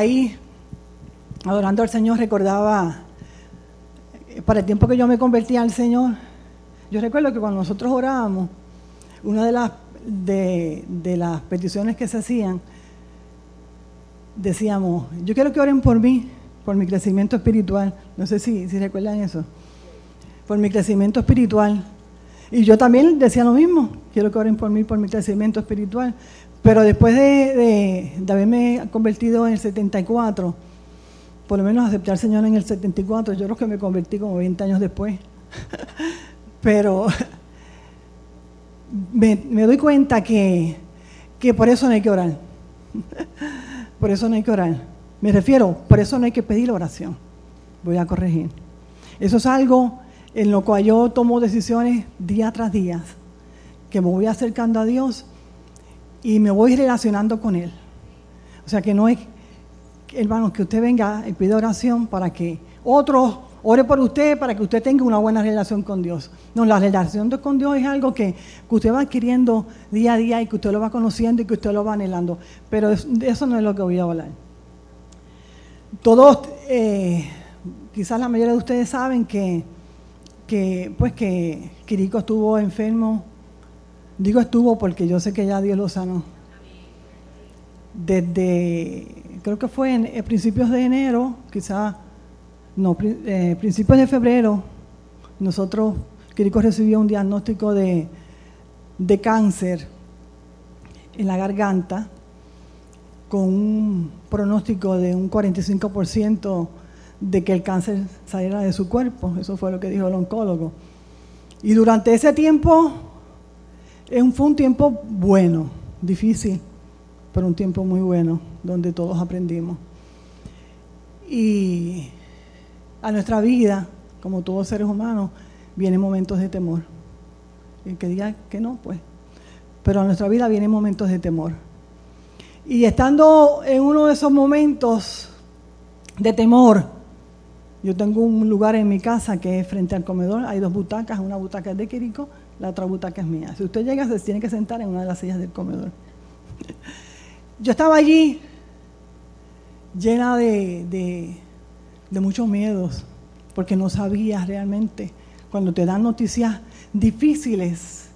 Ahí, adorando al Señor, recordaba, para el tiempo que yo me convertía al Señor, yo recuerdo que cuando nosotros orábamos, una de las peticiones que se hacían, decíamos, yo quiero que oren por mí, por mi crecimiento espiritual. No sé si recuerdan eso. Por mi crecimiento espiritual. Y yo también decía lo mismo, quiero que oren por mí, por mi crecimiento espiritual. Pero después de haberme convertido en el 74, por lo menos aceptar al Señor en el 74, yo creo que me convertí como 20 años después. Pero me doy cuenta que por eso no hay que orar. Por eso no hay que orar. Me refiero, por eso no hay que pedir oración. Voy a corregir. Eso es algo en lo cual yo tomo decisiones día tras día, que me voy acercando a Dios y me voy relacionando con Él. O sea que no es, hermanos, que usted venga y pida oración para que otros ore por usted, para que usted tenga una buena relación con Dios. No, la relación con Dios es algo que usted va adquiriendo día a día y que usted lo va conociendo y que usted lo va anhelando. Pero eso no es lo que voy a hablar. Todos, quizás la mayoría de ustedes saben que Quirico estuvo enfermo. Digo estuvo porque yo sé que ya Dios lo sanó. Desde, creo que fue en principios de enero, quizás, no, principios de febrero, nosotros, Quirico recibió un diagnóstico de cáncer en la garganta, con un pronóstico de un 45% de que el cáncer saliera de su cuerpo. Eso fue lo que dijo el oncólogo. Y durante ese tiempo, fue un tiempo bueno, difícil, pero un tiempo muy bueno, donde todos aprendimos. Y a nuestra vida, como todos seres humanos, vienen momentos de temor. El que diga que no, pues. Pero a nuestra vida vienen momentos de temor. Y estando en uno de esos momentos de temor, yo tengo un lugar en mi casa que es frente al comedor. Hay dos butacas, una butaca es de Quirico, la otra butaca es mía. Si usted llega, se tiene que sentar en una de las sillas del comedor. Yo estaba allí llena de muchos miedos, porque no sabías realmente. Cuando te dan noticias difíciles,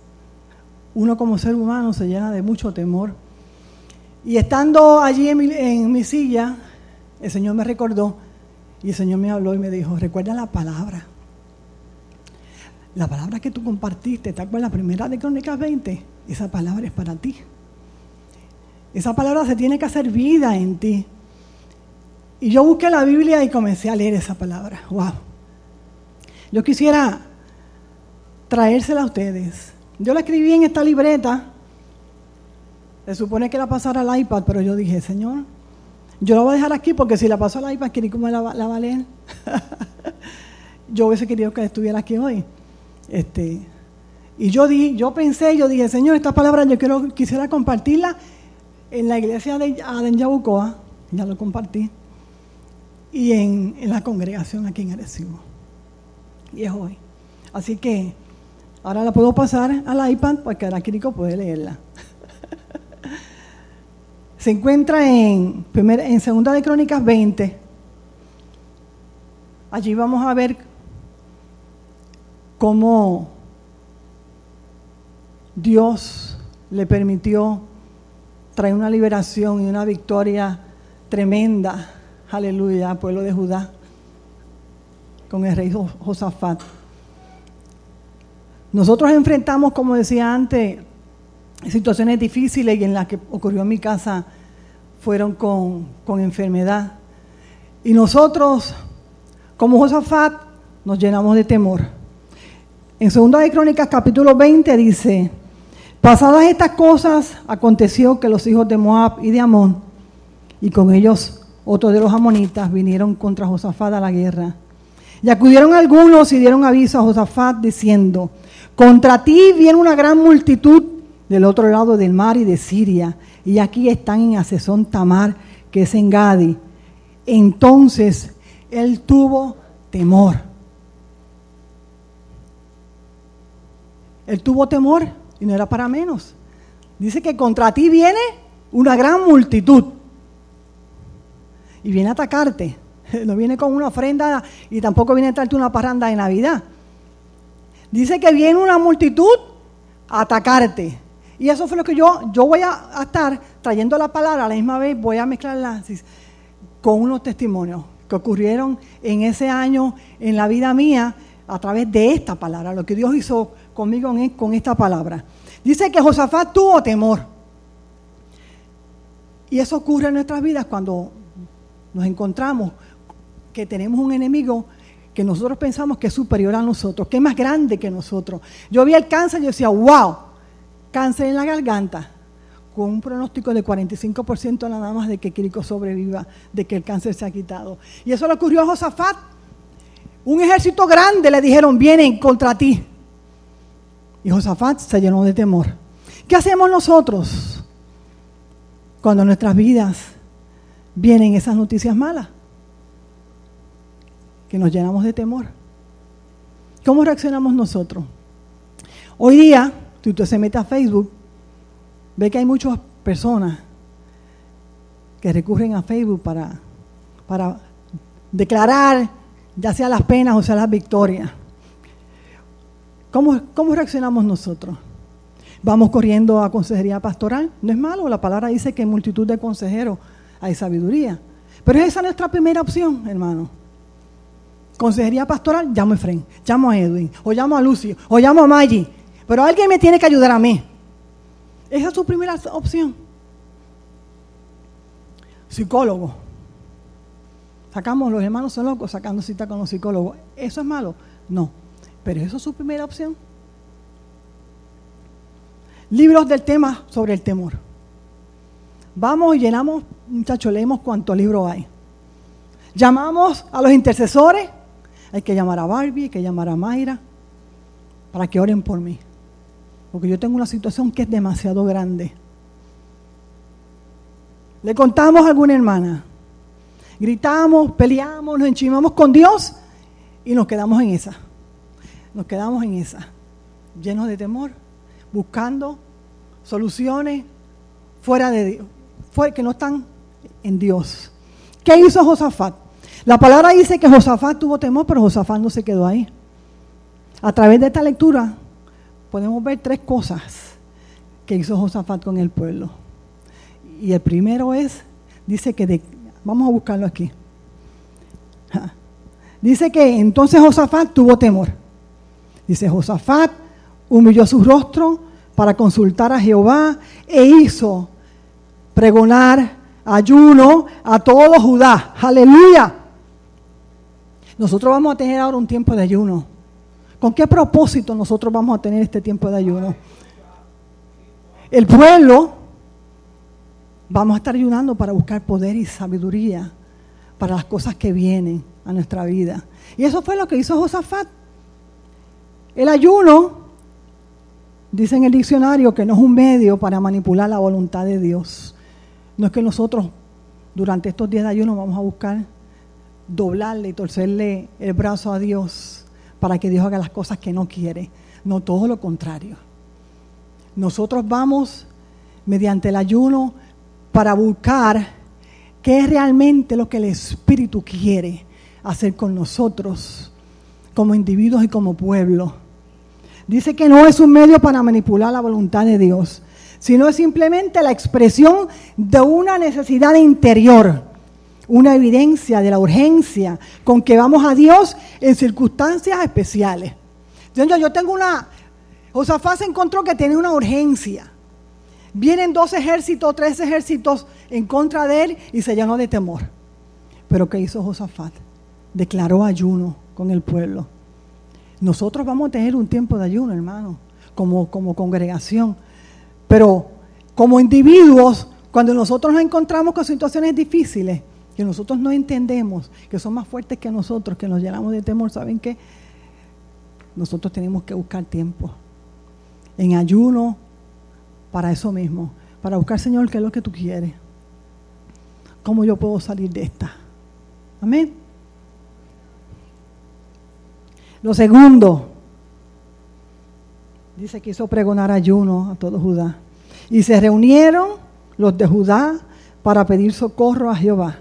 uno como ser humano se llena de mucho temor. Y estando allí en mi silla, el Señor me recordó, y el Señor me habló y me dijo, recuerda la palabra que tú compartiste, ¿te acuerdas? Primera de Crónicas 20, esa palabra es para ti. Esa palabra se tiene que hacer vida en ti. Y yo busqué la Biblia y comencé a leer esa palabra. ¡Wow! Yo quisiera traérsela a ustedes. Yo la escribí en esta libreta. Se supone que la pasara al iPad, pero yo dije, Señor, yo la voy a dejar aquí porque si la paso al iPad, ¿quién cómo la va a leer? Yo hubiese querido que estuviera aquí hoy. Y yo dije, Señor, esta palabra yo quisiera compartirla en la iglesia de Aden Yabucoa. Ya lo compartí. Y en la congregación aquí en Arecibo. Y es hoy. Así que ahora la puedo pasar al iPad porque ahora Quirico puede leerla. Se encuentra en Segunda de Crónicas 20. Allí vamos a ver cómo Dios le permitió traer una liberación y una victoria tremenda. Aleluya, pueblo de Judá, con el rey Josafat. Nosotros enfrentamos, como decía antes, situaciones difíciles y en las que ocurrió en mi casa fueron con enfermedad. Y nosotros, como Josafat, nos llenamos de temor. En Segunda de Crónicas, capítulo 20, dice, pasadas estas cosas, aconteció que los hijos de Moab y de Amón, y con ellos otros de los amonitas, vinieron contra Josafat a la guerra. Y acudieron algunos y dieron aviso a Josafat diciendo, contra ti viene una gran multitud del otro lado del mar y de Siria, y aquí están en Asesón Tamar, que es en Gadi. Entonces él tuvo temor. Él tuvo temor y no era para menos. Dice que contra ti viene una gran multitud. y viene a atacarte. No viene con una ofrenda y tampoco viene a darte una parranda de Navidad. Dice que viene una multitud a atacarte. Y eso fue lo que yo voy a estar trayendo la palabra, a la misma vez voy a mezclarla con unos testimonios que ocurrieron en ese año en la vida mía a través de esta palabra, lo que Dios hizo conmigo con esta palabra. Dice que Josafat tuvo temor. Y eso ocurre en nuestras vidas cuando nos encontramos que tenemos un enemigo que nosotros pensamos que es superior a nosotros, que es más grande que nosotros. Yo vi el cáncer y decía, wow, cáncer en la garganta, con un pronóstico de 45% nada más de que Quirico sobreviva, de que el cáncer se ha quitado. Y eso le ocurrió a Josafat. Un ejército grande le dijeron, vienen contra ti. Y Josafat se llenó de temor. ¿Qué hacemos nosotros cuando en nuestras vidas vienen esas noticias malas? Que nos llenamos de temor. ¿Cómo reaccionamos nosotros? Hoy día, si usted se mete a Facebook, ve que hay muchas personas que recurren a Facebook para declarar ya sea las penas o sea las victorias. ¿Cómo reaccionamos nosotros? Vamos corriendo a consejería pastoral. No es malo, la palabra dice que en multitud de consejeros hay sabiduría. Pero esa es nuestra primera opción, hermano. Consejería pastoral, llamo a Efren, llamo a Edwin, o llamo a Lucio, o llamo a Maggie. Pero alguien me tiene que ayudar a mí. Esa es su primera opción. Psicólogo. Sacamos, los hermanos son locos sacando cita con los psicólogos. ¿Eso es malo? No. Pero eso es su primera opción. Libros del tema sobre el temor. Vamos y llenamos, muchachos, leemos cuántos libros hay. Llamamos a los intercesores. Hay que llamar a Barbie, hay que llamar a Mayra, para que oren por mí. Porque yo tengo una situación que es demasiado grande. Le contamos a alguna hermana. Gritamos, peleamos, nos enchimamos con Dios y nos quedamos en esa. Nos quedamos en esa. Llenos de temor, buscando soluciones fuera de Dios, que no están en Dios. ¿Qué hizo Josafat? La palabra dice que Josafat tuvo temor, pero Josafat no se quedó ahí. A través de esta lectura podemos ver tres cosas que hizo Josafat con el pueblo. Y el primero es, dice que, vamos a buscarlo aquí. Dice que entonces Josafat tuvo temor. Dice, Josafat humilló su rostro para consultar a Jehová e hizo pregonar ayuno a todo Judá. ¡Aleluya! Nosotros vamos a tener ahora un tiempo de ayuno. ¿Con qué propósito nosotros vamos a tener este tiempo de ayuno? El pueblo, vamos a estar ayunando para buscar poder y sabiduría para las cosas que vienen a nuestra vida. Y eso fue lo que hizo Josafat. El ayuno, dice en el diccionario, que no es un medio para manipular la voluntad de Dios. No es que nosotros durante estos días de ayuno vamos a buscar doblarle y torcerle el brazo a Dios para que Dios haga las cosas que no quiere. No, todo lo contrario. Nosotros vamos, mediante el ayuno, para buscar qué es realmente lo que el Espíritu quiere hacer con nosotros, como individuos y como pueblo. Dice que no es un medio para manipular la voluntad de Dios, sino es simplemente la expresión de una necesidad interior, una evidencia de la urgencia con que vamos a Dios en circunstancias especiales. Yo tengo una... Josafat se encontró que tiene una urgencia. Vienen 2 ejércitos, 3 ejércitos en contra de él y se llenó de temor. Pero ¿qué hizo Josafat? Declaró ayuno con el pueblo. Nosotros vamos a tener un tiempo de ayuno, hermano, como congregación. Pero como individuos, cuando nosotros nos encontramos con situaciones difíciles, que nosotros no entendemos, que son más fuertes que nosotros, que nos llenamos de temor, ¿saben qué? Nosotros tenemos que buscar tiempo en ayuno para eso mismo, para buscar, Señor, qué es lo que tú quieres, cómo yo puedo salir de esta. Amén. Lo segundo, dice que hizo pregonar ayuno a todo Judá. Y se reunieron los de Judá para pedir socorro a Jehová.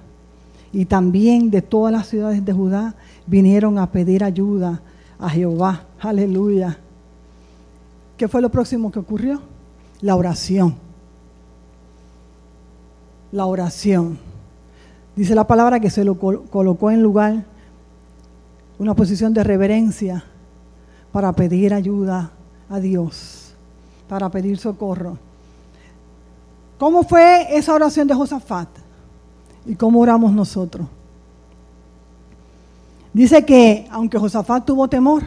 y también de todas las ciudades de Judá vinieron a pedir ayuda a Jehová. Aleluya. ¿Qué fue lo próximo que ocurrió? La oración. La oración. Dice la palabra que se lo colocó en lugar, una posición de reverencia para pedir ayuda a Dios, para pedir socorro. ¿Cómo fue esa oración de Josafat? ¿Y cómo oramos nosotros? Dice que aunque Josafat tuvo temor,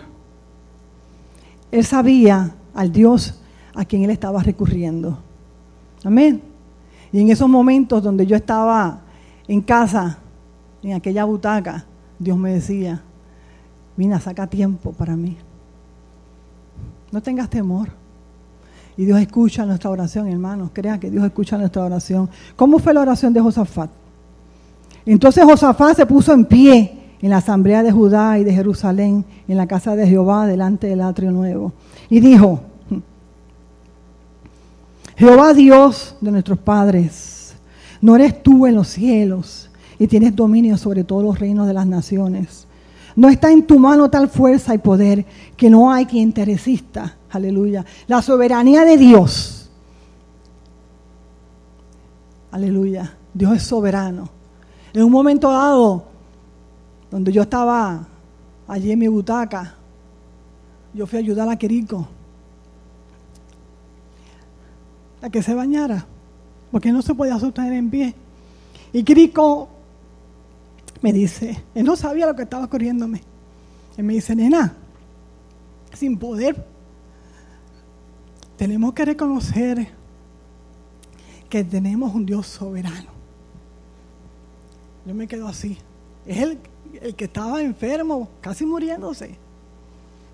él sabía al Dios a quien él estaba recurriendo. Amén. Y en esos momentos donde yo estaba en casa, en aquella butaca, Dios me decía: mira, saca tiempo para mí. No tengas temor. Y Dios escucha nuestra oración, hermanos. Crea que Dios escucha nuestra oración. ¿Cómo fue la oración de Josafat? Entonces Josafat se puso en pie en la asamblea de Judá y de Jerusalén, en la casa de Jehová, delante del atrio nuevo. Y dijo: Jehová Dios de nuestros padres, ¿no eres tú en los cielos y tienes dominio sobre todos los reinos de las naciones? No está en tu mano tal fuerza y poder que no hay quien te resista. Aleluya. La soberanía de Dios. Aleluya. Dios es soberano. En un momento dado, donde yo estaba allí en mi butaca, yo fui a ayudar a Quirico a que se bañara, porque no se podía sostener en pie. Y Quirico me dice, él no sabía lo que estaba ocurriéndome. Él me dice: nena, sin poder, tenemos que reconocer que tenemos un Dios soberano. Yo me quedo así. Es el que estaba enfermo, casi muriéndose.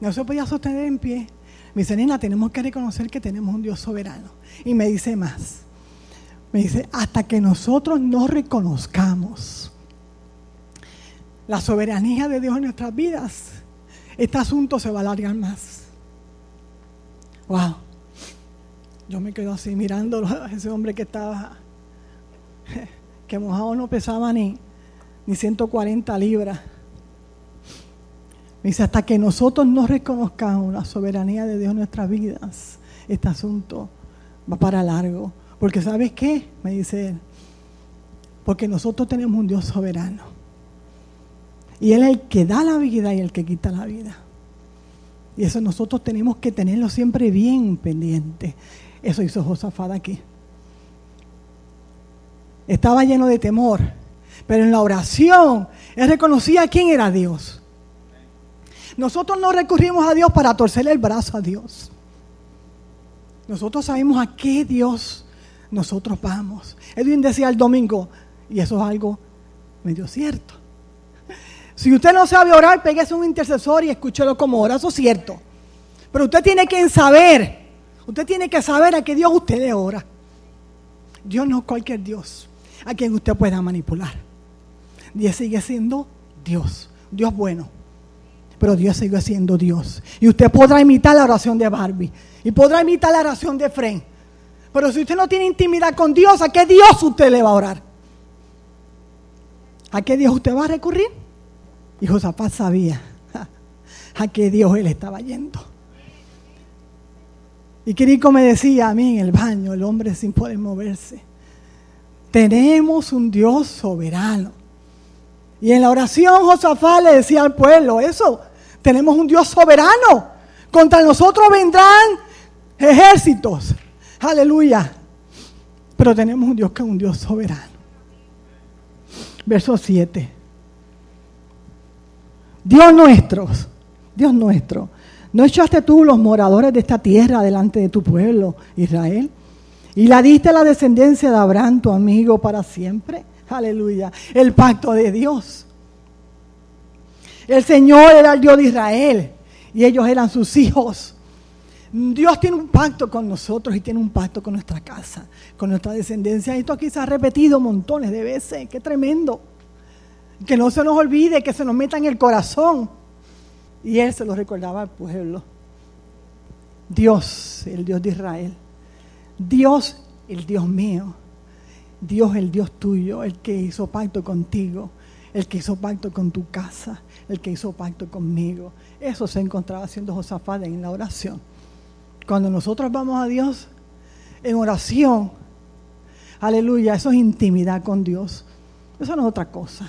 No se podía sostener en pie. Me dice: nena, tenemos que reconocer que tenemos un Dios soberano. Y me dice más. Me dice: hasta que nosotros no reconozcamos la soberanía de Dios en nuestras vidas, este asunto se va a alargar más. Wow. Yo me quedo así mirándolo a ese hombre que estaba, que mojado no pesaba ni 140 libras. Me dice: hasta que nosotros no reconozcamos la soberanía de Dios en nuestras vidas, este asunto va para largo. Porque ¿sabes qué? Me dice él, porque nosotros tenemos un Dios soberano. Y Él es el que da la vida y el que quita la vida. Y eso nosotros tenemos que tenerlo siempre bien pendiente. Eso hizo Josafat aquí. Estaba lleno de temor, pero en la oración él reconocía quién era Dios. Nosotros no recurrimos a Dios para torcerle el brazo a Dios. Nosotros sabemos a qué Dios nosotros vamos. Edwin decía el domingo, y eso es algo medio cierto: si usted no sabe orar, pégase un intercesor y escúchelo como ora, eso es cierto. Pero usted tiene que saber, a qué Dios usted le ora. Dios no es cualquier Dios a quien usted pueda manipular. Dios sigue siendo Dios, Dios bueno. Pero Dios sigue siendo Dios. Y usted podrá imitar la oración de Barbie, y podrá imitar la oración de Fren. Pero si usted no tiene intimidad con Dios, ¿a qué Dios usted le va a orar? ¿A qué Dios usted va a recurrir? Y Josafat sabía a qué Dios él estaba yendo. Y Quirico me decía a mí en el baño, el hombre sin poder moverse: tenemos un Dios soberano. Y en la oración Josafat le decía al pueblo eso: tenemos un Dios soberano. Contra nosotros vendrán ejércitos. Aleluya. Pero tenemos un Dios que es un Dios soberano. Verso 7. Dios nuestro, ¿no echaste tú los moradores de esta tierra delante de tu pueblo, Israel? Y la diste a la descendencia de Abraham, tu amigo, para siempre. Aleluya, el pacto de Dios. El Señor era el Dios de Israel y ellos eran sus hijos. Dios tiene un pacto con nosotros y tiene un pacto con nuestra casa, con nuestra descendencia. Esto aquí se ha repetido montones de veces, qué tremendo. Que no se nos olvide, que se nos meta en el corazón. Y él se lo recordaba al pueblo. Dios, el Dios de Israel. Dios, el Dios mío. Dios, el Dios tuyo, el que hizo pacto contigo. el que hizo pacto con tu casa, el que hizo pacto conmigo. Eso se encontraba haciendo Josafat en la oración. Cuando nosotros vamos a Dios en oración, aleluya, eso es intimidad con Dios. Eso no es otra cosa.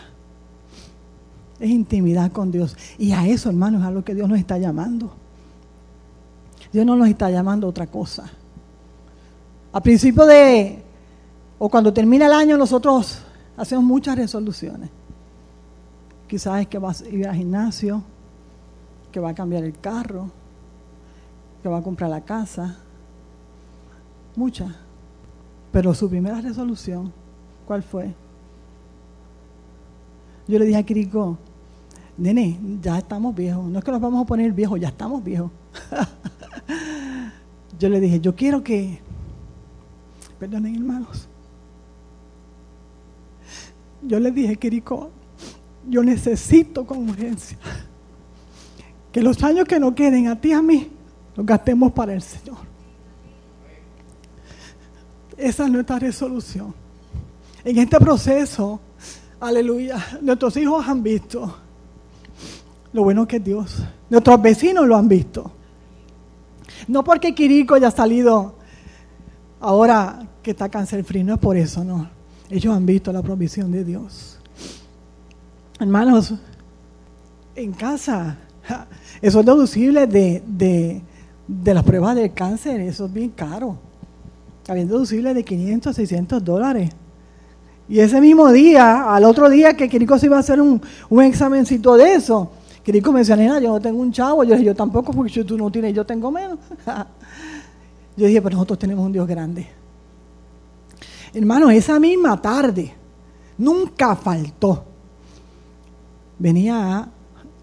Es intimidad con Dios. Y a eso, hermanos, es a lo que Dios nos está llamando. Dios no nos está llamando a otra cosa. A principio de, o cuando termina el año, nosotros hacemos muchas resoluciones. Quizás es que vas a ir al gimnasio, que va a cambiar el carro, que va a comprar la casa. Muchas. Pero su primera resolución, ¿cuál fue? Yo le dije a Quirico, nene, ya estamos viejos. No es que nos vamos a poner viejos, ya estamos viejos. Yo le dije, yo quiero que, perdonen hermanos, yo le dije, Quirico, yo necesito con urgencia que los años que nos queden a ti y a mí, los gastemos para el Señor. Esa es nuestra resolución. En este proceso, aleluya, nuestros hijos han visto lo bueno que es Dios. Nuestros vecinos lo han visto. No porque Quirico haya salido ahora que está cáncer free, no es por eso, no. Ellos han visto la provisión de Dios. Hermanos, en casa, eso es deducible de las pruebas del cáncer, eso es bien caro. Habían deducible de $500, $600. Y ese mismo día, al otro día que Quirico se iba a hacer un examencito de eso, Quirico me decía, nena, yo no tengo un chavo. Yo dije, yo tampoco, porque si tú no tienes, yo tengo menos. Yo dije, pero nosotros tenemos un Dios grande. Hermanos, esa misma tarde, nunca faltó. Venía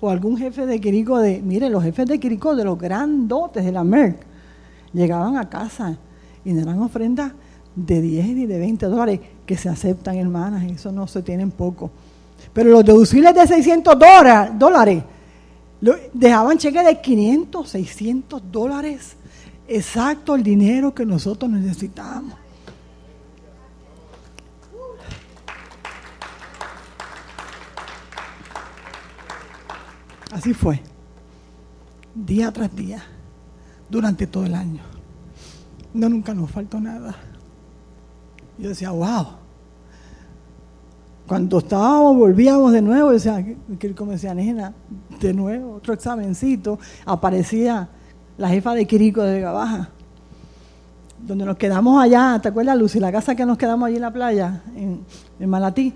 o algún jefe de Quirico, mire, los jefes de Quirico, de los grandotes de la Merck, llegaban a casa y nos dan ofrendas de $10 y de $20 que se aceptan, hermanas, eso no se tienen poco. Pero los deducibles de $600 dejaban cheques de $500, $600, exacto el dinero que nosotros necesitábamos. Así fue, día tras día, durante todo el año. No, nunca nos faltó nada. Yo decía, wow. Cuando estábamos, volvíamos de nuevo, Quirico me decía, nena, de nuevo, otro examencito. Aparecía la jefa de Quirico de Gabaja, donde nos quedamos allá, ¿te acuerdas, Lucy? La casa que nos quedamos allí en la playa, en Malatí.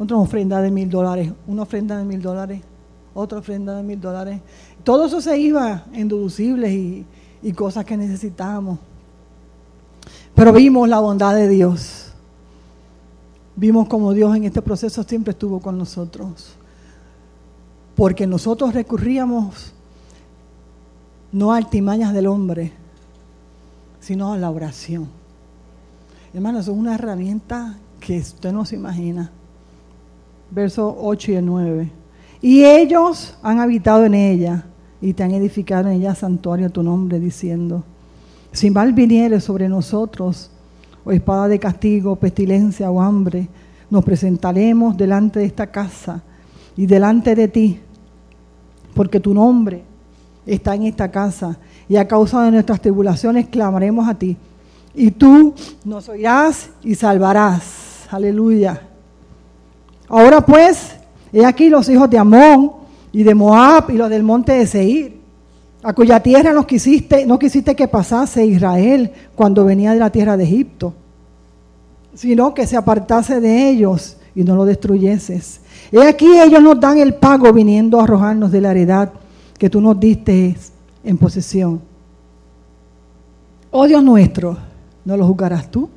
Otra ofrenda de $1,000, una ofrenda de $1,000, otra ofrenda de $1,000. Todo eso se iba en deducibles y cosas que necesitábamos. Pero vimos la bondad de Dios. Vimos cómo Dios en este proceso siempre estuvo con nosotros. Porque nosotros recurríamos no a artimañas del hombre, sino a la oración. Hermanos, es una herramienta que usted no se imagina. Versos 8 y 9. Y ellos han habitado en ella y te han edificado en ella santuario a tu nombre, diciendo: si mal viniere sobre nosotros, o espada de castigo, pestilencia o hambre, nos presentaremos delante de esta casa y delante de ti, porque tu nombre está en esta casa, y a causa de nuestras tribulaciones clamaremos a ti, y tú nos oirás y salvarás. Aleluya. Ahora pues, he aquí los hijos de Amón y de Moab y los del monte de Seir, a cuya tierra no quisiste que pasase Israel cuando venía de la tierra de Egipto, sino que se apartase de ellos y no lo destruyeses. He aquí ellos nos dan el pago viniendo a arrojarnos de la heredad que tú nos diste en posesión. Oh Dios nuestro, ¿no lo juzgarás tú?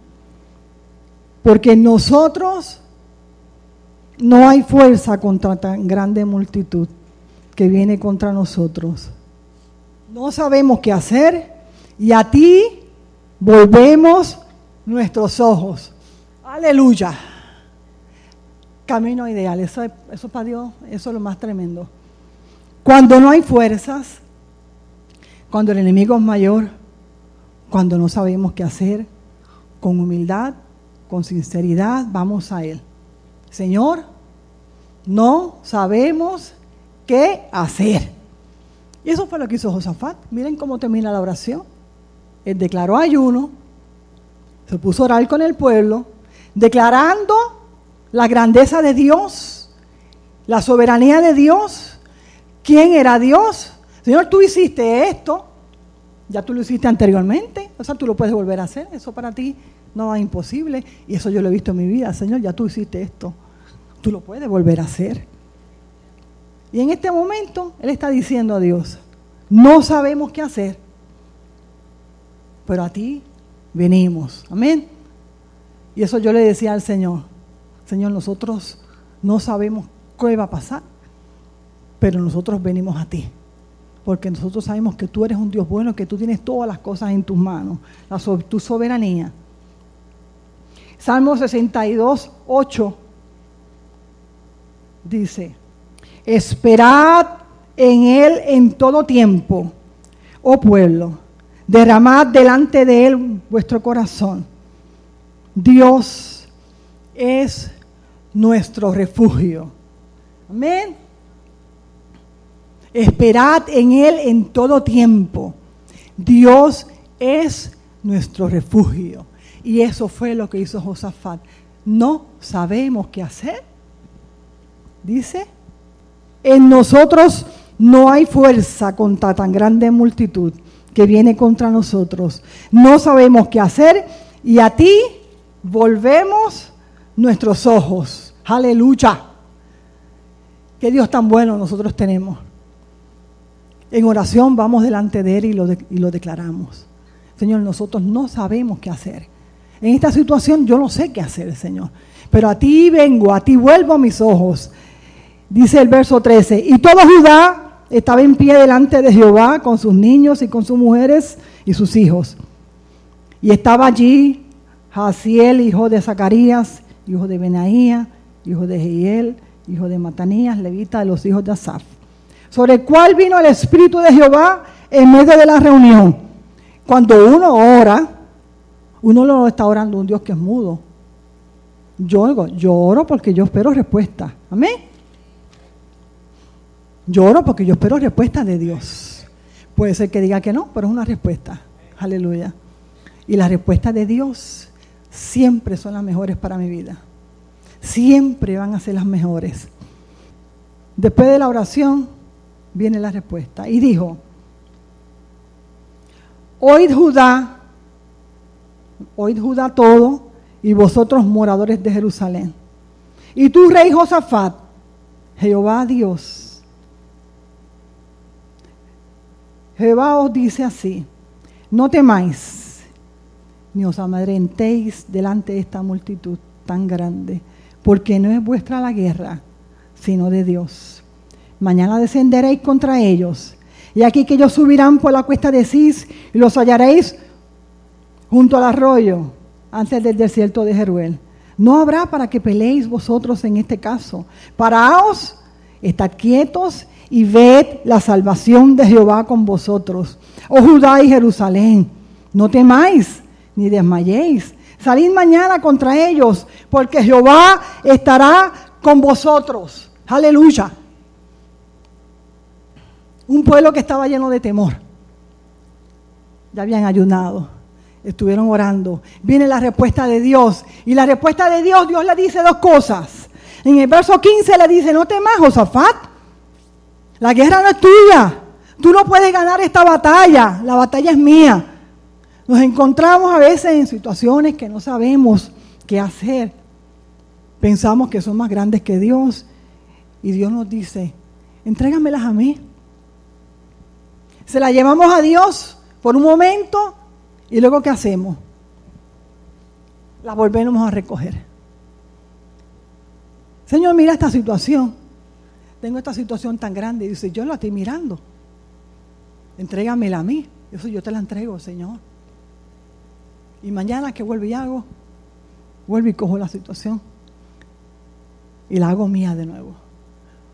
Porque en nosotros no hay fuerza contra tan grande multitud que viene contra nosotros. No sabemos qué hacer y a ti volvemos nuestros ojos. Aleluya. Camino ideal, eso para Dios, eso es lo más tremendo. Cuando no hay fuerzas, cuando el enemigo es mayor, cuando no sabemos qué hacer, con humildad, con sinceridad, vamos a Él. Señor, no sabemos qué hacer. Y eso fue lo que hizo Josafat. Miren cómo termina la oración. Él declaró ayuno, se puso a orar con el pueblo, declarando la grandeza de Dios, la soberanía de Dios. ¿Quién era Dios? Señor, tú hiciste esto, ya tú lo hiciste anteriormente, o sea, tú lo puedes volver a hacer, eso para ti no es imposible, y eso yo lo he visto en mi vida. Señor, ya tú hiciste esto, tú lo puedes volver a hacer. Y en este momento, él está diciendo a Dios, no sabemos qué hacer, pero a ti venimos, amén. Y eso yo le decía al Señor, Señor, nosotros no sabemos qué va a pasar, pero nosotros venimos a ti, porque nosotros sabemos que tú eres un Dios bueno, que tú tienes todas las cosas en tus manos, tu soberanía. Salmo 62, 8 dice, esperad en él en todo tiempo, oh pueblo, derramad delante de él vuestro corazón. Dios es nuestro refugio. Amén. Esperad en él en todo tiempo. Dios es nuestro refugio. Y eso fue lo que hizo Josafat. No sabemos qué hacer. Dice, en nosotros no hay fuerza contra tan grande multitud que viene contra nosotros. No sabemos qué hacer y a ti volvemos nuestros ojos. Aleluya. Qué Dios tan bueno nosotros tenemos. En oración vamos delante de él y lo declaramos. Señor, nosotros no sabemos qué hacer. En esta situación yo no sé qué hacer, Señor. Pero a ti vengo, a ti vuelvo mis ojos. Dice el verso 13, y todo Judá estaba en pie delante de Jehová con sus niños y con sus mujeres y sus hijos. Y estaba allí Jaziel, hijo de Zacarías, hijo de Benaía, hijo de Jehiel, hijo de Matanías, levita de los hijos de Asaf, sobre el cual vino el Espíritu de Jehová en medio de la reunión. Cuando uno ora, uno lo está orando un Dios que es mudo. Yo oro porque yo espero respuesta. Amén. Yo oro porque yo espero respuesta de Dios. Puede ser que diga que no, pero es una respuesta. Aleluya. Y las respuestas de Dios siempre son las mejores para mi vida. Siempre van a ser las mejores. Después de la oración viene la respuesta. Y dijo, oíd Judá todo, y vosotros moradores de Jerusalén. Y tú, rey Josafat, Jehová Dios, Jehová os dice así, no temáis, ni os amedrentéis delante de esta multitud tan grande, porque no es vuestra la guerra, sino de Dios. Mañana descenderéis contra ellos, y aquí que ellos subirán por la cuesta de Cis, y los hallaréis junto al arroyo, antes del desierto de Jeruel. No habrá para que peleéis vosotros en este caso. Paraos, estad quietos, y ved la salvación de Jehová con vosotros. Oh Judá y Jerusalén, no temáis ni desmayéis. Salid mañana contra ellos, porque Jehová estará con vosotros. Aleluya. Un pueblo que estaba lleno de temor. Ya habían ayunado, estuvieron orando. Viene la respuesta de Dios. Y la respuesta de Dios, Dios le dice dos cosas. En el verso 15 le dice, no temas, Josafat. La guerra no es tuya, tú no puedes ganar esta batalla, la batalla es mía. Nos encontramos a veces en situaciones que no sabemos qué hacer. Pensamos que son más grandes que Dios y Dios nos dice, entrégamelas a mí. Se las llevamos a Dios por un momento y luego ¿qué hacemos? Las volvemos a recoger. Señor, mira esta situación. Tengo esta situación tan grande. Y dice, yo la estoy mirando. Entrégamela a mí. Eso yo te la entrego, Señor. Y mañana, ¿qué vuelvo y hago? Vuelvo y cojo la situación. Y la hago mía de nuevo.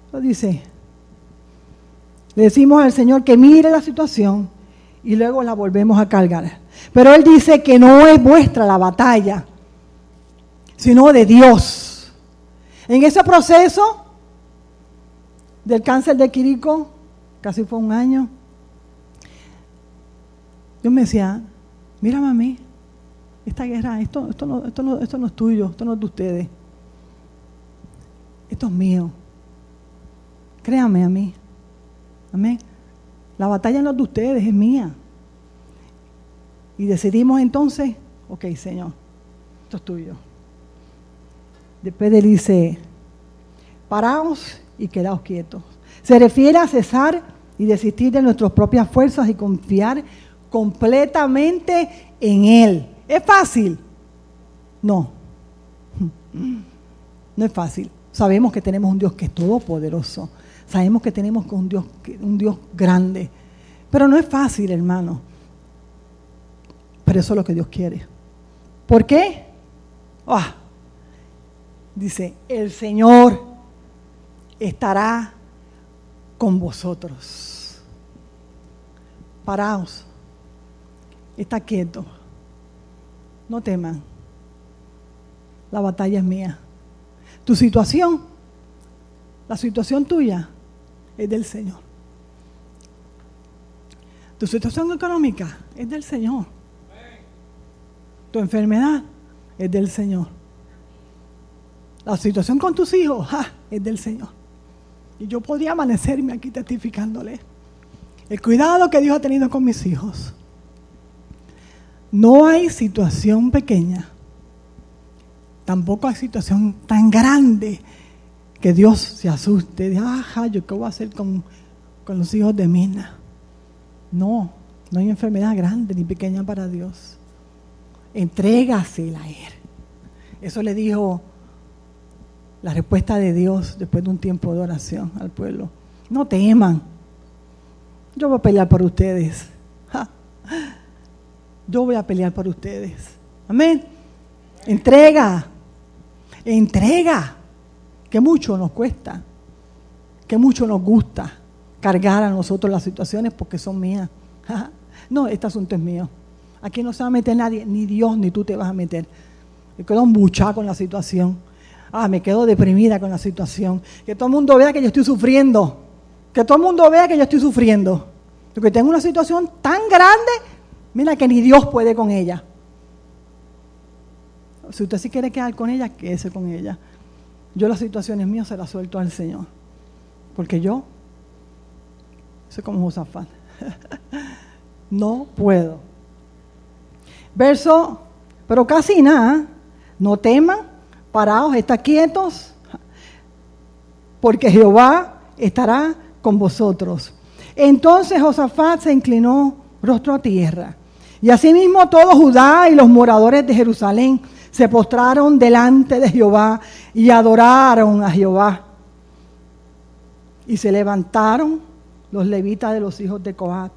Entonces dice, le decimos al Señor que mire la situación y luego la volvemos a cargar. Pero Él dice que no es vuestra la batalla, sino de Dios. En ese proceso del cáncer de Quirico, casi fue un año, yo me decía, mira mami, esta guerra, esto no es tuyo, esto no es de ustedes, esto es mío, créame a mí, amén, la batalla no es de ustedes, es mía. Y decidimos entonces, ok Señor, esto es tuyo. Después él dice, paraos y quedaos quietos. Se refiere a cesar y desistir de nuestras propias fuerzas y confiar completamente en Él. ¿Es fácil? No. No es fácil. Sabemos que tenemos un Dios que es todopoderoso. Sabemos que tenemos un Dios grande. Pero no es fácil, hermano. Pero eso es lo que Dios quiere. ¿Por qué? Dice, el Señor estará con vosotros. Paraos. Está quieto. No teman. La batalla es mía. Tu situación, la situación tuya, es del Señor. Tu situación económica es del Señor. Tu enfermedad es del Señor. La situación con tus hijos es del Señor. Y yo podría amanecerme aquí testificándole el cuidado que Dios ha tenido con mis hijos. No hay situación pequeña, tampoco hay situación tan grande que Dios se asuste. De, ¿yo qué voy a hacer con los hijos de Mina? No hay enfermedad grande ni pequeña para Dios. Entrégasela a Él. Eso le dijo la respuesta de Dios después de un tiempo de oración al pueblo. No teman. Yo voy a pelear por ustedes. Yo voy a pelear por ustedes. Amén. Entrega. Que mucho nos cuesta. Que mucho nos gusta cargar a nosotros las situaciones porque son mías. No, este asunto es mío. Aquí no se va a meter nadie, ni Dios, ni tú te vas a meter. Me quedo embuchada con la situación. Me quedo deprimida con la situación. Que todo el mundo vea que yo estoy sufriendo. Porque tengo una situación tan grande, mira, que ni Dios puede con ella. Si usted sí quiere quedar con ella, quédese con ella. Yo las situaciones mías se las suelto al Señor. Porque yo soy como Josafat. No puedo. Pero casi nada, no teman, paraos, está quietos, porque Jehová estará con vosotros. Entonces Josafat se inclinó rostro a tierra, y asimismo todo Judá y los moradores de Jerusalén se postraron delante de Jehová y adoraron a Jehová. Y se levantaron los levitas de los hijos de Coat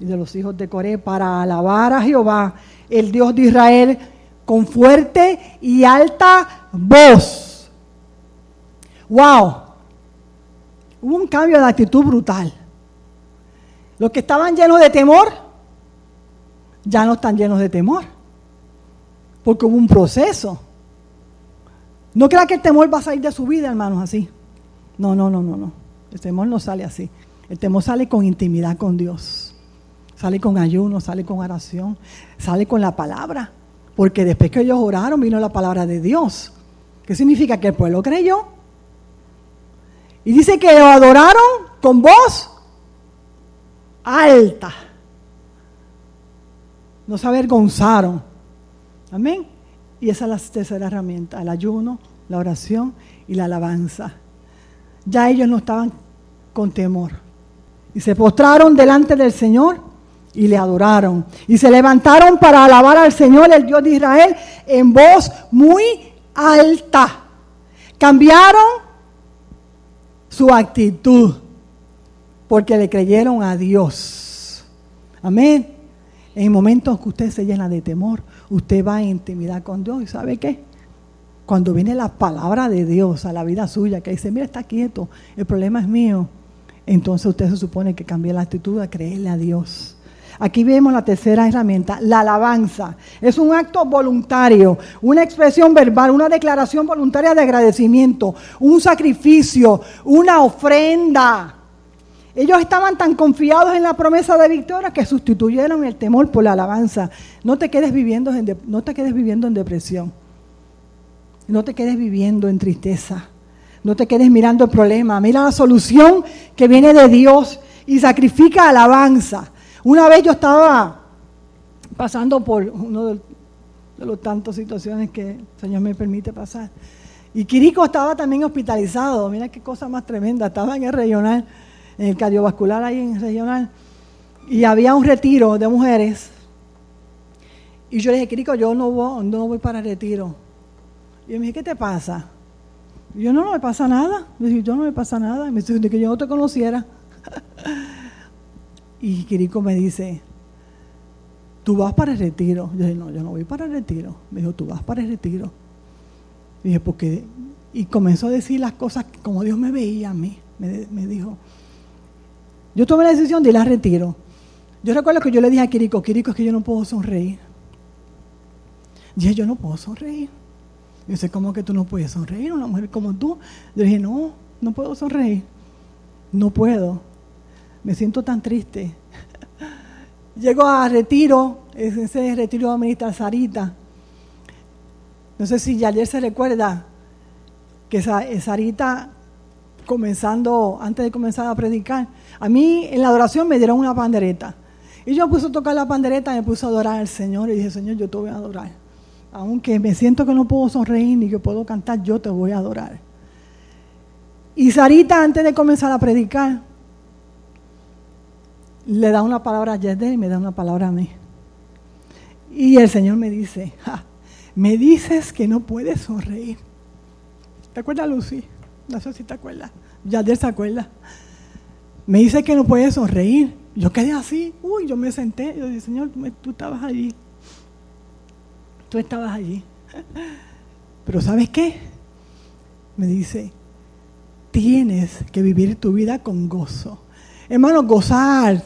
y de los hijos de Coré para alabar a Jehová, el Dios de Israel, con fuerte y alta voz. ¡Wow! Hubo un cambio de actitud brutal. Los que estaban llenos de temor, ya no están llenos de temor, porque hubo un proceso. No crea que el temor va a salir de su vida, hermanos, así. No. El temor no sale así. El temor sale con intimidad con Dios. Sale con ayuno, sale con oración, sale con la palabra. Porque después que ellos oraron, vino la palabra de Dios. ¿Qué significa? Que el pueblo creyó. Y dice que lo adoraron con voz alta. No se avergonzaron. Amén. Y esa es la tercera herramienta: el ayuno, la oración y la alabanza. Ya ellos no estaban con temor. Y se postraron delante del Señor y le adoraron. Y se levantaron para alabar al Señor, el Dios de Israel, en voz muy alta. Cambiaron su actitud porque le creyeron a Dios. Amén. En momentos que usted se llena de temor, usted va en intimidad con Dios. ¿Y sabe qué? Cuando viene la palabra de Dios a la vida suya, que dice, mira, está quieto, el problema es mío, entonces usted se supone que cambie la actitud a creerle a Dios. Aquí vemos la tercera herramienta, la alabanza. Es un acto voluntario, una expresión verbal, una declaración voluntaria de agradecimiento, un sacrificio, una ofrenda. Ellos estaban tan confiados en la promesa de victoria que sustituyeron el temor por la alabanza. No te quedes viviendo en depresión. No te quedes viviendo en tristeza. No te quedes mirando el problema. Mira la solución que viene de Dios y sacrifica alabanza. Una vez yo estaba pasando por uno de los tantos situaciones que el Señor me permite pasar. Y Quirico estaba también hospitalizado. Mira qué cosa más tremenda. Estaba en el regional, en el cardiovascular ahí en el regional. Y había un retiro de mujeres. Y yo le dije, Quirico, yo no voy para el retiro. Y me dije, ¿qué te pasa? Y yo, no me pasa nada. Me dije, yo no me pasa nada. Y me dice, que yo no te conociera. Y Quirico me dice, ¿tú vas para el retiro? Yo dije, no, yo no voy para el retiro. Me dijo, ¿tú vas para el retiro? Y dije, ¿por qué? Y comenzó a decir las cosas como Dios me veía a mí. Me dijo, yo tomé la decisión de ir al retiro. Yo recuerdo que yo le dije a Quirico, Quirico, es que yo no puedo sonreír. Y dije, yo no puedo sonreír. Yo sé, ¿cómo que tú no puedes sonreír? Una mujer como tú. Yo dije, no puedo sonreír. No puedo. Me siento tan triste. Llego a retiro, ese retiro de ministra Sarita. No sé si Yader se recuerda que Sarita, antes de comenzar a predicar, a mí en la adoración me dieron una pandereta. Y yo me puse a tocar la pandereta, me puse a adorar al Señor y dije, Señor, yo te voy a adorar. Aunque me siento que no puedo sonreír ni que puedo cantar, yo te voy a adorar. Y Sarita, antes de comenzar a predicar, le da una palabra a Yader y me da una palabra a mí. Y el Señor me dice, me dices que no puedes sonreír. ¿Te acuerdas, Lucy? No sé si te acuerdas. Yader se acuerda. Me dice que no puedes sonreír. Yo quedé así. Yo me senté. Yo dije, Señor, tú estabas allí. Tú estabas allí. Pero ¿sabes qué? Me dice, tienes que vivir tu vida con gozo. Hermano, gozar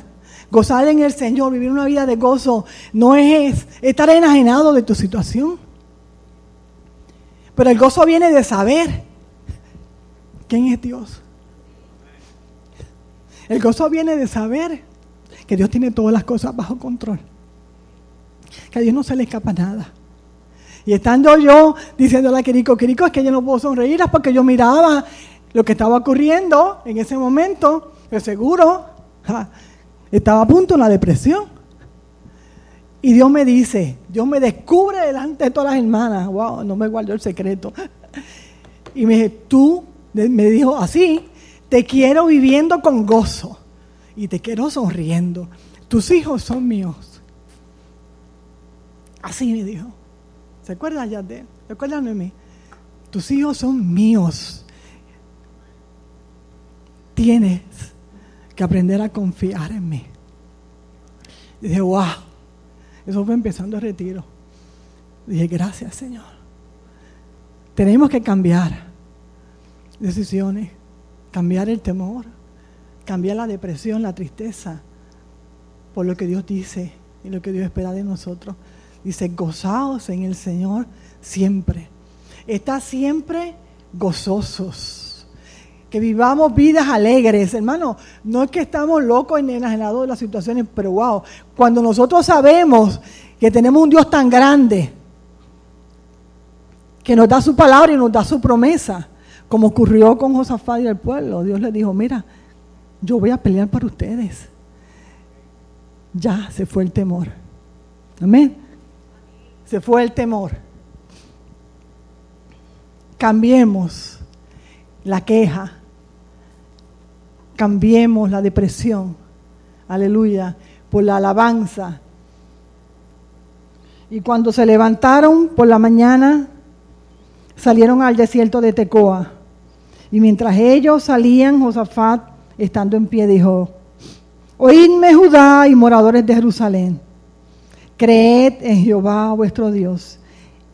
en el Señor, vivir una vida de gozo, no es estar enajenado de tu situación. Pero el gozo viene de saber quién es Dios. El gozo viene de saber que Dios tiene todas las cosas bajo control. Que a Dios no se le escapa nada. Y estando yo diciéndole a Quirico, Quirico, es que yo no puedo sonreír porque yo miraba lo que estaba ocurriendo en ese momento, pero seguro estaba a punto de una depresión. Y Dios me dice, Dios me descubre delante de todas las hermanas. Wow, no me guardó el secreto. Y me dijo así, te quiero viviendo con gozo y te quiero sonriendo. Tus hijos son míos. Así me dijo. ¿Se acuerdan, Yader? ¿Se acuerdan de mí? Tus hijos son míos. Tienes que aprender a confiar en mí. Y dije, wow, eso fue empezando el retiro. Y dije, gracias, Señor. Tenemos que cambiar decisiones, cambiar el temor, cambiar la depresión, la tristeza, por lo que Dios dice y lo que Dios espera de nosotros. Dice, gozaos en el Señor siempre. Está siempre gozosos. Que vivamos vidas alegres, hermano. No es que estamos locos y enajenados de las situaciones, pero wow, cuando nosotros sabemos que tenemos un Dios tan grande, que nos da su palabra y nos da su promesa, como ocurrió con Josafat y el pueblo, Dios le dijo, mira, yo voy a pelear para ustedes. Ya se fue el temor. Amén. Se fue el temor. Cambiemos la queja. Cambiemos la depresión, aleluya, por la alabanza. Y cuando se levantaron por la mañana, salieron al desierto de Tecoa. Y mientras ellos salían, Josafat, estando en pie, dijo, oídme Judá y moradores de Jerusalén, creed en Jehová vuestro Dios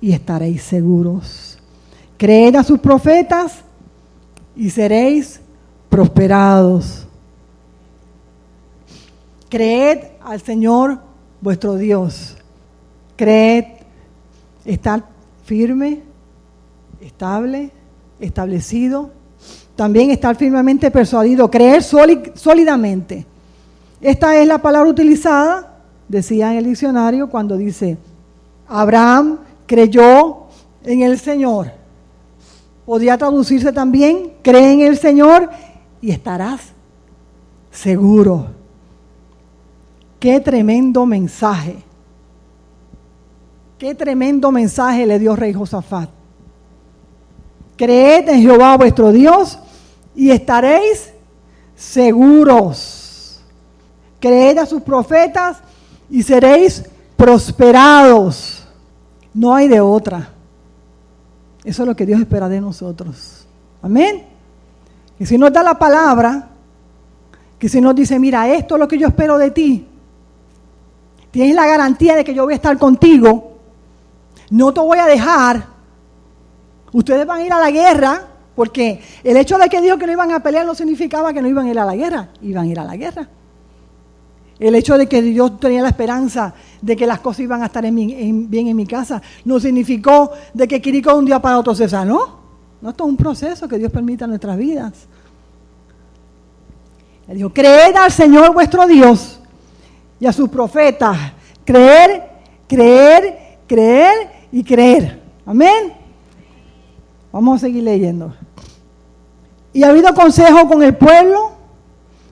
y estaréis seguros. Creed a sus profetas y seréis prosperados. Creed al Señor vuestro Dios. Creed, estar firme, estable, establecido. También estar firmemente persuadido, creer sólidamente. Esta es la palabra utilizada, decía en el diccionario, cuando dice, Abraham creyó en el Señor. Podría traducirse también, cree en el Señor y estarás seguro. ¡Qué tremendo mensaje! ¡Qué tremendo mensaje le dio Rey Josafat! Creed en Jehová vuestro Dios y estaréis seguros. Creed a sus profetas y seréis prosperados. No hay de otra. Eso es lo que Dios espera de nosotros. Amén. Que si nos da la palabra, que si nos dice, mira, esto es lo que yo espero de ti. Tienes la garantía de que yo voy a estar contigo. No te voy a dejar. Ustedes van a ir a la guerra, porque el hecho de que dijo que no iban a pelear no significaba que no iban a ir a la guerra, iban a ir a la guerra. El hecho de que Dios tenía la esperanza de que las cosas iban a estar bien en mi casa, no significó de que Quirico de un día para otro se sanó. No, esto es un proceso que Dios permite en nuestras vidas. Él dijo, creed al Señor vuestro Dios y a sus profetas. Creer, creer, creer y creer. Amén. Vamos a seguir leyendo. Y ha habido consejo con el pueblo,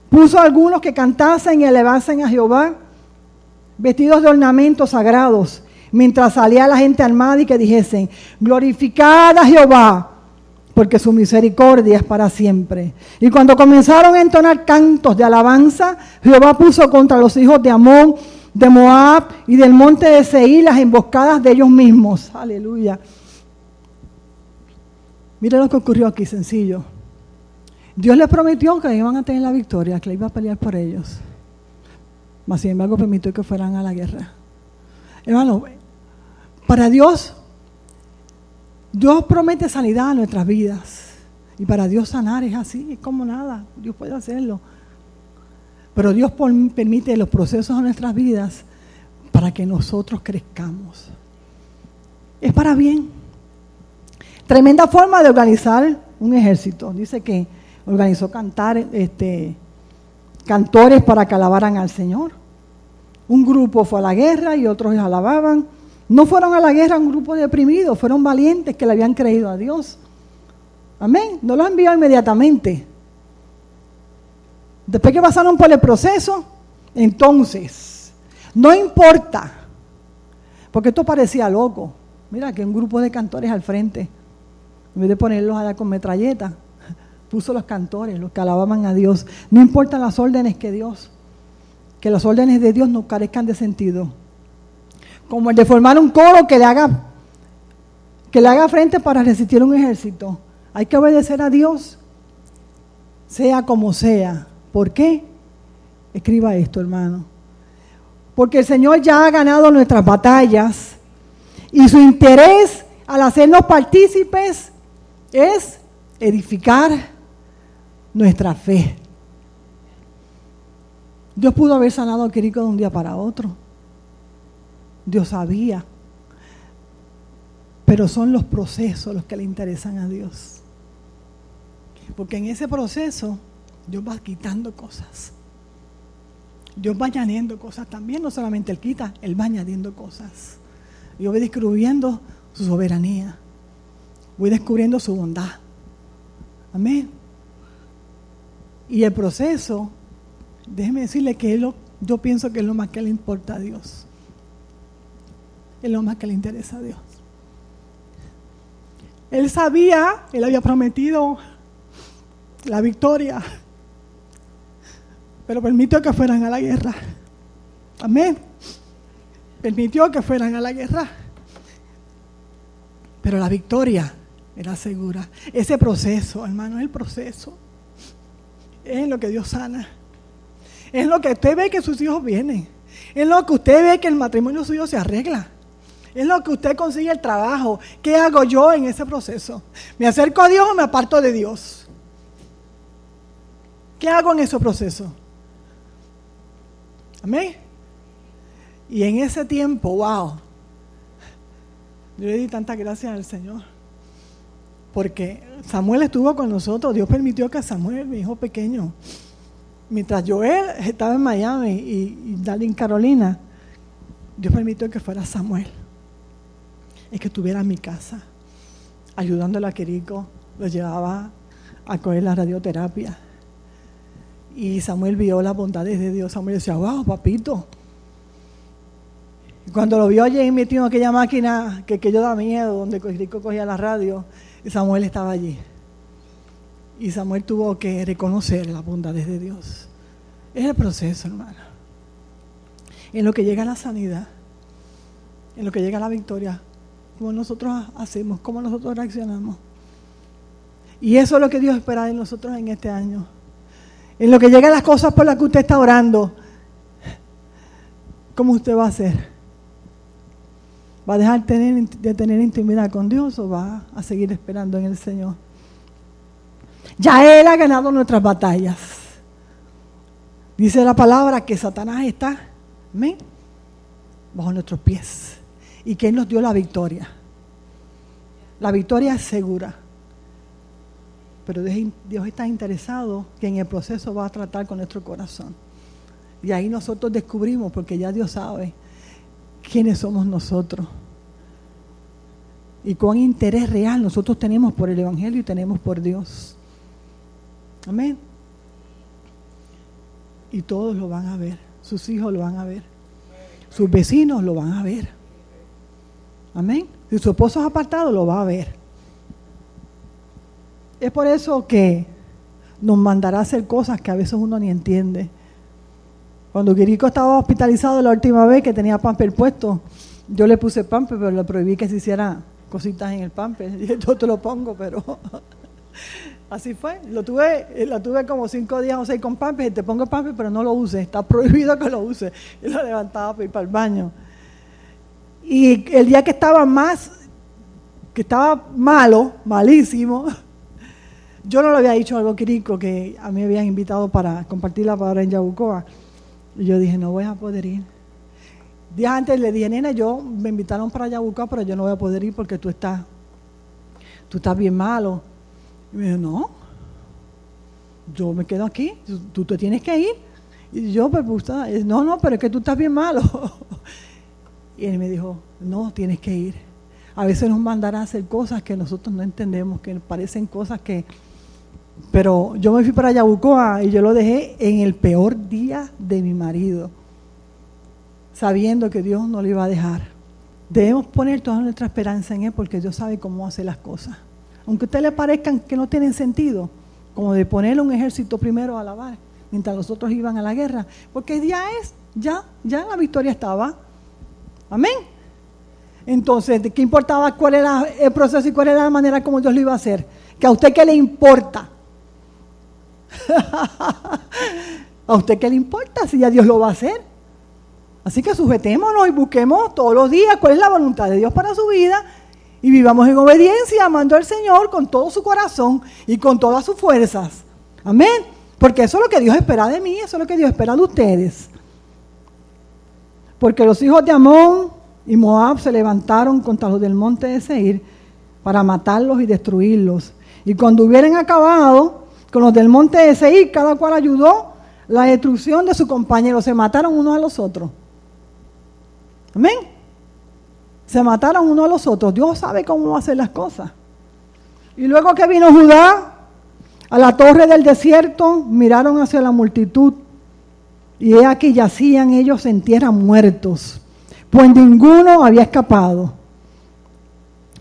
puso a algunos que cantasen y elevasen a Jehová, vestidos de ornamentos sagrados, mientras salía la gente armada y que dijesen, glorificad a Jehová, porque su misericordia es para siempre. Y cuando comenzaron a entonar cantos de alabanza, Jehová puso contra los hijos de Amón, de Moab y del monte de Seir las emboscadas de ellos mismos. Aleluya. Mira lo que ocurrió aquí, sencillo. Dios les prometió que iban a tener la victoria, que iba a pelear por ellos. Mas sin embargo permitió que fueran a la guerra. Hermano, para Dios, Dios promete sanidad a nuestras vidas. Y para Dios sanar es así, es como nada, Dios puede hacerlo. Pero Dios permite los procesos de nuestras vidas para que nosotros crezcamos. Es para bien. Tremenda forma de organizar un ejército. Dice que organizó cantores para que alabaran al Señor. Un grupo fue a la guerra y otros alababan. No fueron a la guerra un grupo de oprimidos, fueron valientes que le habían creído a Dios. Amén. No los envió inmediatamente. Después que pasaron por el proceso, entonces, no importa, porque esto parecía loco. Mira, que un grupo de cantores al frente. En vez de ponerlos allá con metralleta, puso los cantores, los que alababan a Dios. No importan las órdenes que las órdenes de Dios no carezcan de sentido. Como el de formar un coro que le haga frente para resistir un ejército. Hay que obedecer a Dios, sea como sea. ¿Por qué? Escriba esto, hermano. Porque el Señor ya ha ganado nuestras batallas y su interés al hacernos partícipes es edificar nuestra fe. Dios pudo haber sanado a Quirico de un día para otro. Dios sabía. Pero son los procesos los que le interesan a Dios. Porque en ese proceso Dios va quitando cosas. Dios va añadiendo cosas también. No solamente Él quita, Él va añadiendo cosas. Yo voy descubriendo su soberanía. Voy descubriendo su bondad. Amén. Y el proceso, déjeme decirle que yo pienso que es lo más que le importa a Dios. Es lo más que le interesa a Dios. Él sabía, Él había prometido la victoria, pero permitió que fueran a la guerra. Amén. Permitió que fueran a la guerra. Pero la victoria era segura. Ese proceso, hermano, es el proceso. Es lo que Dios sana. Es lo que usted ve que sus hijos vienen. Es lo que usted ve que el matrimonio suyo se arregla. Es lo que usted consigue el trabajo. ¿Qué hago yo en ese proceso? ¿Me acerco a Dios o me aparto de Dios? ¿Qué hago en ese proceso? Amén. Y en ese tiempo, wow, yo le di tantas gracias al Señor, porque Samuel estuvo con nosotros. Dios permitió que Samuel, mi hijo pequeño, mientras Joel estaba en Miami y Darlin Carolina, Dios permitió que fuera Samuel el que estuviera en mi casa ayudándolo a Quirico. Lo llevaba a coger la radioterapia y Samuel vio las bondades de Dios. Samuel decía, wow, papito. Y cuando lo vio allí metido en aquella máquina que yo daba miedo, donde Quirico cogía la radio, Samuel estaba allí. Y Samuel tuvo que reconocer las bondades de Dios. Es el proceso, hermano. En lo que llega la sanidad, en lo que llega la victoria, como nosotros hacemos, como nosotros reaccionamos. Y eso es lo que Dios espera de nosotros en este año. En lo que llegan las cosas por las que usted está orando, ¿cómo usted va a hacer? ¿Va a dejar de tener intimidad con Dios o va a seguir esperando en el Señor? Ya Él ha ganado nuestras batallas. Dice la palabra que Satanás está, amén, bajo nuestros pies. Y que Él nos dio la victoria. La victoria es segura. Pero Dios está interesado que en el proceso va a tratar con nuestro corazón. Y ahí nosotros descubrimos, porque ya Dios sabe quiénes somos nosotros. Y cuán interés real nosotros tenemos por el Evangelio y tenemos por Dios. Amén. Y todos lo van a ver. Sus hijos lo van a ver. Sus vecinos lo van a ver. Amén. Si su esposo es apartado, lo va a ver. Es por eso que nos mandará a hacer cosas que a veces uno ni entiende. Cuando Quirico estaba hospitalizado la última vez, que tenía pamper puesto, yo le puse pamper, pero le prohibí que se hiciera cositas en el pamper. Yo te lo pongo, pero así fue. La tuve como 5 días o 6 con pamper. Te pongo pamper, pero no lo uses. Está prohibido que lo uses. Y lo levantaba para ir para el baño. Y el día que estaba malo, malísimo, yo no le había dicho algo a Quirico, que a mí me habían invitado para compartir la palabra en Yabucoa. Y yo dije, no voy a poder ir. Días antes le dije, nena, me invitaron para Yabucoa, pero yo no voy a poder ir porque tú estás bien malo. Y me dijo, no, yo me quedo aquí, tú te tienes que ir. Y yo, pues, no, pero es que tú estás bien malo. Y él me dijo, no, tienes que ir. A veces nos mandará a hacer cosas que nosotros no entendemos, que parecen cosas que... Pero yo me fui para Yabucoa y yo lo dejé en el peor día de mi marido, sabiendo que Dios no lo iba a dejar. Debemos poner toda nuestra esperanza en Él, porque Dios sabe cómo hacer las cosas. Aunque a usted le parezcan que no tienen sentido, como de ponerle un ejército primero a alabar, mientras los otros iban a la guerra, porque ya la victoria estaba. Amén. Entonces, ¿qué importaba cuál era el proceso y cuál era la manera como Dios lo iba a hacer? ¿Que a usted qué le importa? ¿A usted qué le importa si ya Dios lo va a hacer? Así que sujetémonos y busquemos todos los días cuál es la voluntad de Dios para su vida y vivamos en obediencia, amando al Señor con todo su corazón y con todas sus fuerzas. Amén. Porque eso es lo que Dios espera de mí, eso es lo que Dios espera de ustedes. Porque los hijos de Amón y Moab se levantaron contra los del monte de Seir para matarlos y destruirlos. Y cuando hubieran acabado con los del monte de Seir, cada cual ayudó la destrucción de su compañero. Se mataron unos a los otros. Amén. Se mataron unos a los otros. Dios sabe cómo va a hacer las cosas. Y luego que vino Judá a la torre del desierto, miraron hacia la multitud. Y he aquí yacían ellos en tierra muertos, pues ninguno había escapado.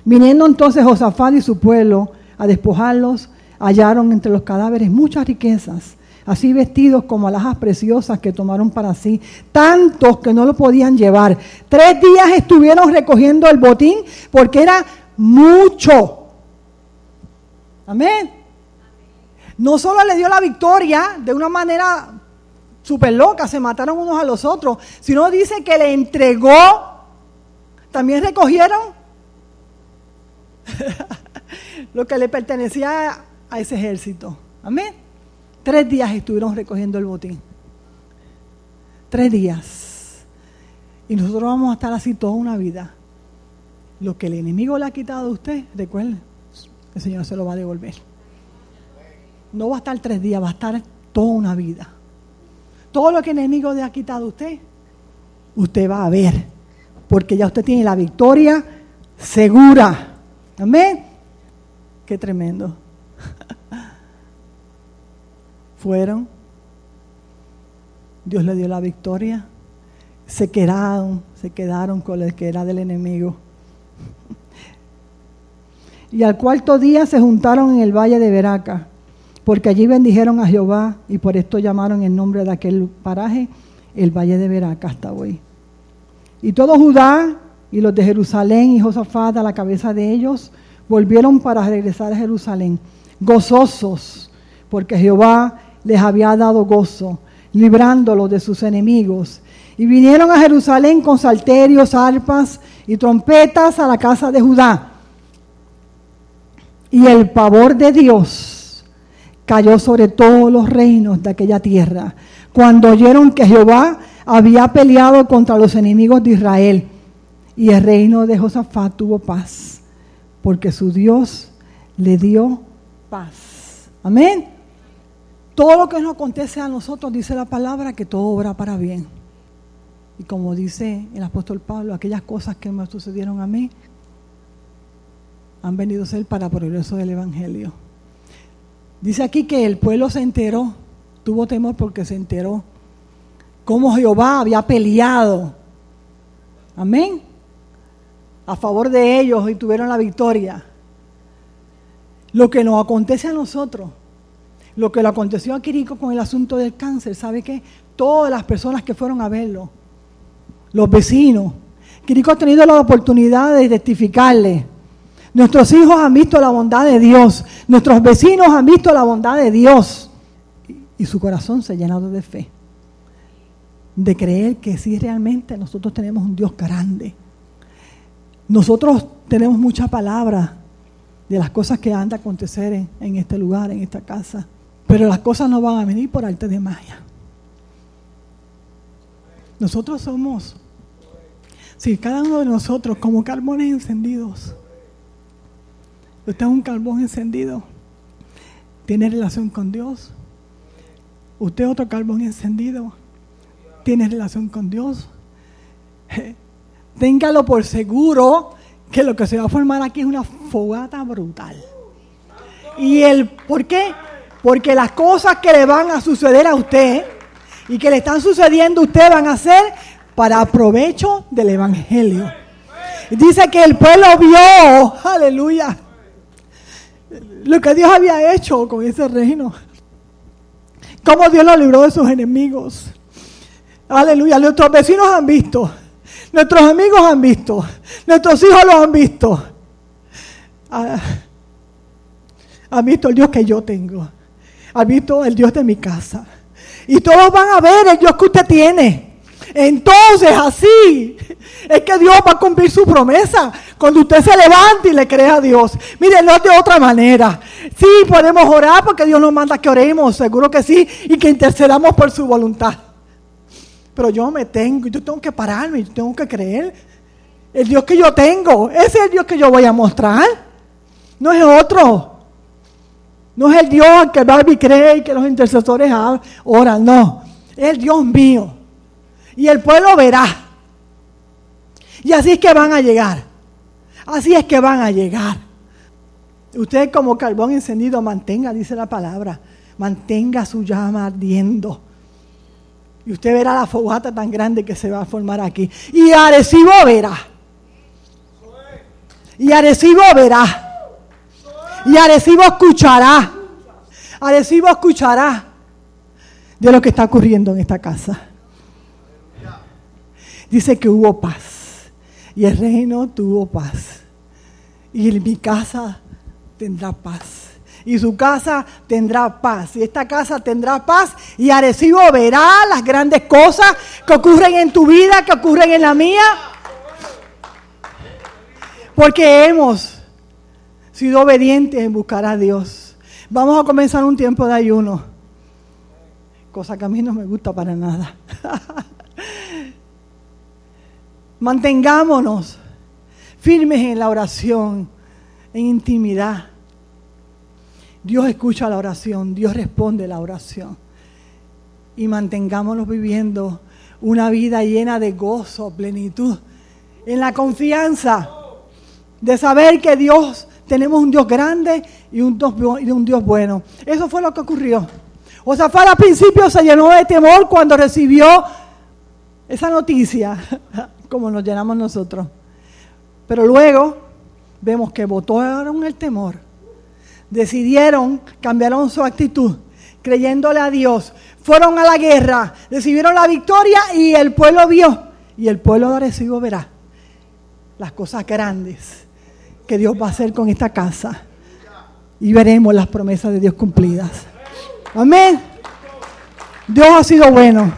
Viniendo entonces Josafat y su pueblo a despojarlos, hallaron entre los cadáveres muchas riquezas, así vestidos como alhajas preciosas que tomaron para sí, tantos que no lo podían llevar. 3 días estuvieron recogiendo el botín porque era mucho. Amén. No solo le dio la victoria de una manera súper loca, se mataron unos a los otros, sino dice que le entregó, también recogieron lo que le pertenecía a ese ejército. Amén. 3 días estuvieron recogiendo el botín. 3 días. Y nosotros vamos a estar así toda una vida. Lo que el enemigo le ha quitado a usted, recuerde, el Señor se lo va a devolver. No va a estar 3 días, va a estar toda una vida. Todo lo que el enemigo le ha quitado a usted, usted va a ver, porque ya usted tiene la victoria segura. Amén. Qué tremendo. Fueron, Dios le dio la victoria, se quedaron con el que era del enemigo. Y al 4º día se juntaron en el valle de Beraca, porque allí bendijeron a Jehová, y por esto llamaron el nombre de aquel paraje el valle de Beraca hasta hoy. Y todo Judá y los de Jerusalén y Josafat a la cabeza de ellos volvieron para regresar a Jerusalén, gozosos, porque Jehová les había dado gozo, librándolos de sus enemigos. Y vinieron a Jerusalén con salterios, arpas y trompetas a la casa de Judá. Y el pavor de Dios cayó sobre todos los reinos de aquella tierra, cuando oyeron que Jehová había peleado contra los enemigos de Israel. Y el reino de Josafat tuvo paz, porque su Dios le dio paz. Amén. Todo lo que nos acontece a nosotros, dice la palabra, que todo obra para bien. Y como dice el apóstol Pablo, aquellas cosas que me sucedieron a mí han venido a ser para progreso del evangelio. Dice aquí que el pueblo se enteró, tuvo temor porque se enteró cómo Jehová había peleado, amén, a favor de ellos, y tuvieron la victoria. Lo que nos acontece a nosotros, lo que le aconteció a Quirico con el asunto del cáncer, ¿sabe qué? Todas las personas que fueron a verlo, los vecinos. Quirico ha tenido la oportunidad de testificarle. Nuestros hijos han visto la bondad de Dios. Nuestros vecinos han visto la bondad de Dios. Y su corazón se ha llenado de fe, de creer que sí, realmente nosotros tenemos un Dios grande. Nosotros tenemos mucha palabra de las cosas que han de acontecer en este lugar, en esta casa. Pero las cosas no van a venir por arte de magia. Nosotros somos, si cada uno de nosotros, como carbones encendidos. Usted es un carbón encendido, tiene relación con Dios. Usted es otro carbón encendido, tiene relación con Dios. Téngalo por seguro que lo que se va a formar aquí es una fogata brutal. ¿Y por qué? Porque las cosas que le van a suceder a usted y que le están sucediendo a usted van a ser para provecho del evangelio. Dice que el pueblo vio, aleluya, lo que Dios había hecho con ese reino, cómo Dios lo libró de sus enemigos, aleluya. Nuestros vecinos han visto, nuestros amigos han visto, nuestros hijos los han visto, han visto el Dios que yo tengo, han visto el Dios de mi casa. Y todos van a ver el Dios que usted tiene. Entonces, así es que Dios va a cumplir su promesa, cuando usted se levante y le crea a Dios. Mire, no es de otra manera. Sí, podemos orar porque Dios nos manda que oremos, seguro que sí, y que intercedamos por su voluntad. Pero yo tengo que pararme, yo tengo que creer. El Dios que yo tengo, ese es el Dios que yo voy a mostrar. No es otro. No es el Dios que Barbie cree y que los intercesores oran, no. Es el Dios mío. Y el pueblo verá. Y así es que van a llegar. Así es que van a llegar. Usted, como carbón encendido, mantenga, dice la palabra, mantenga su llama ardiendo. Y usted verá la fogata tan grande que se va a formar aquí. Y Arecibo verá. Y Arecibo verá. Y Arecibo escuchará de lo que está ocurriendo en esta casa. Dice que hubo paz, y el reino tuvo paz, y mi casa tendrá paz, y su casa tendrá paz, y esta casa tendrá paz, y Arecibo verá las grandes cosas que ocurren en tu vida, que ocurren en la mía, porque hemos sido obedientes en buscar a Dios. Vamos a comenzar un tiempo de ayuno, cosa que a mí no me gusta para nada. Mantengámonos firmes en la oración, en intimidad. Dios escucha la oración, Dios responde la oración. Y mantengámonos viviendo una vida llena de gozo, plenitud, en la confianza de saber que Dios, tenemos un Dios grande y un Dios bueno. Eso fue lo que ocurrió. Josafat al principio se llenó de temor cuando recibió esa noticia, como nos llenamos nosotros. Pero luego vemos que botaron el temor. Decidieron, cambiaron su actitud, creyéndole a Dios. Fueron a la guerra, recibieron la victoria y el pueblo vio. Y el pueblo de Arecibo verá las cosas grandes que Dios va a hacer con esta casa. Y veremos las promesas de Dios cumplidas. Amén. Dios ha sido bueno.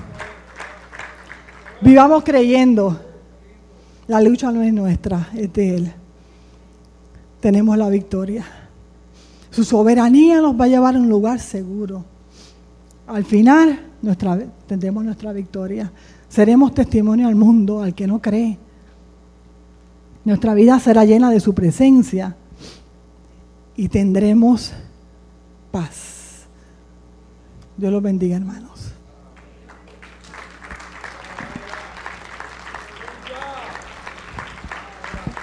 Vivamos creyendo. La lucha no es nuestra, es de Él. Tenemos la victoria. Su soberanía nos va a llevar a un lugar seguro. Al final tendremos nuestra victoria. Seremos testimonio al mundo, al que no cree. Nuestra vida será llena de su presencia y tendremos paz. Dios los bendiga, hermanos.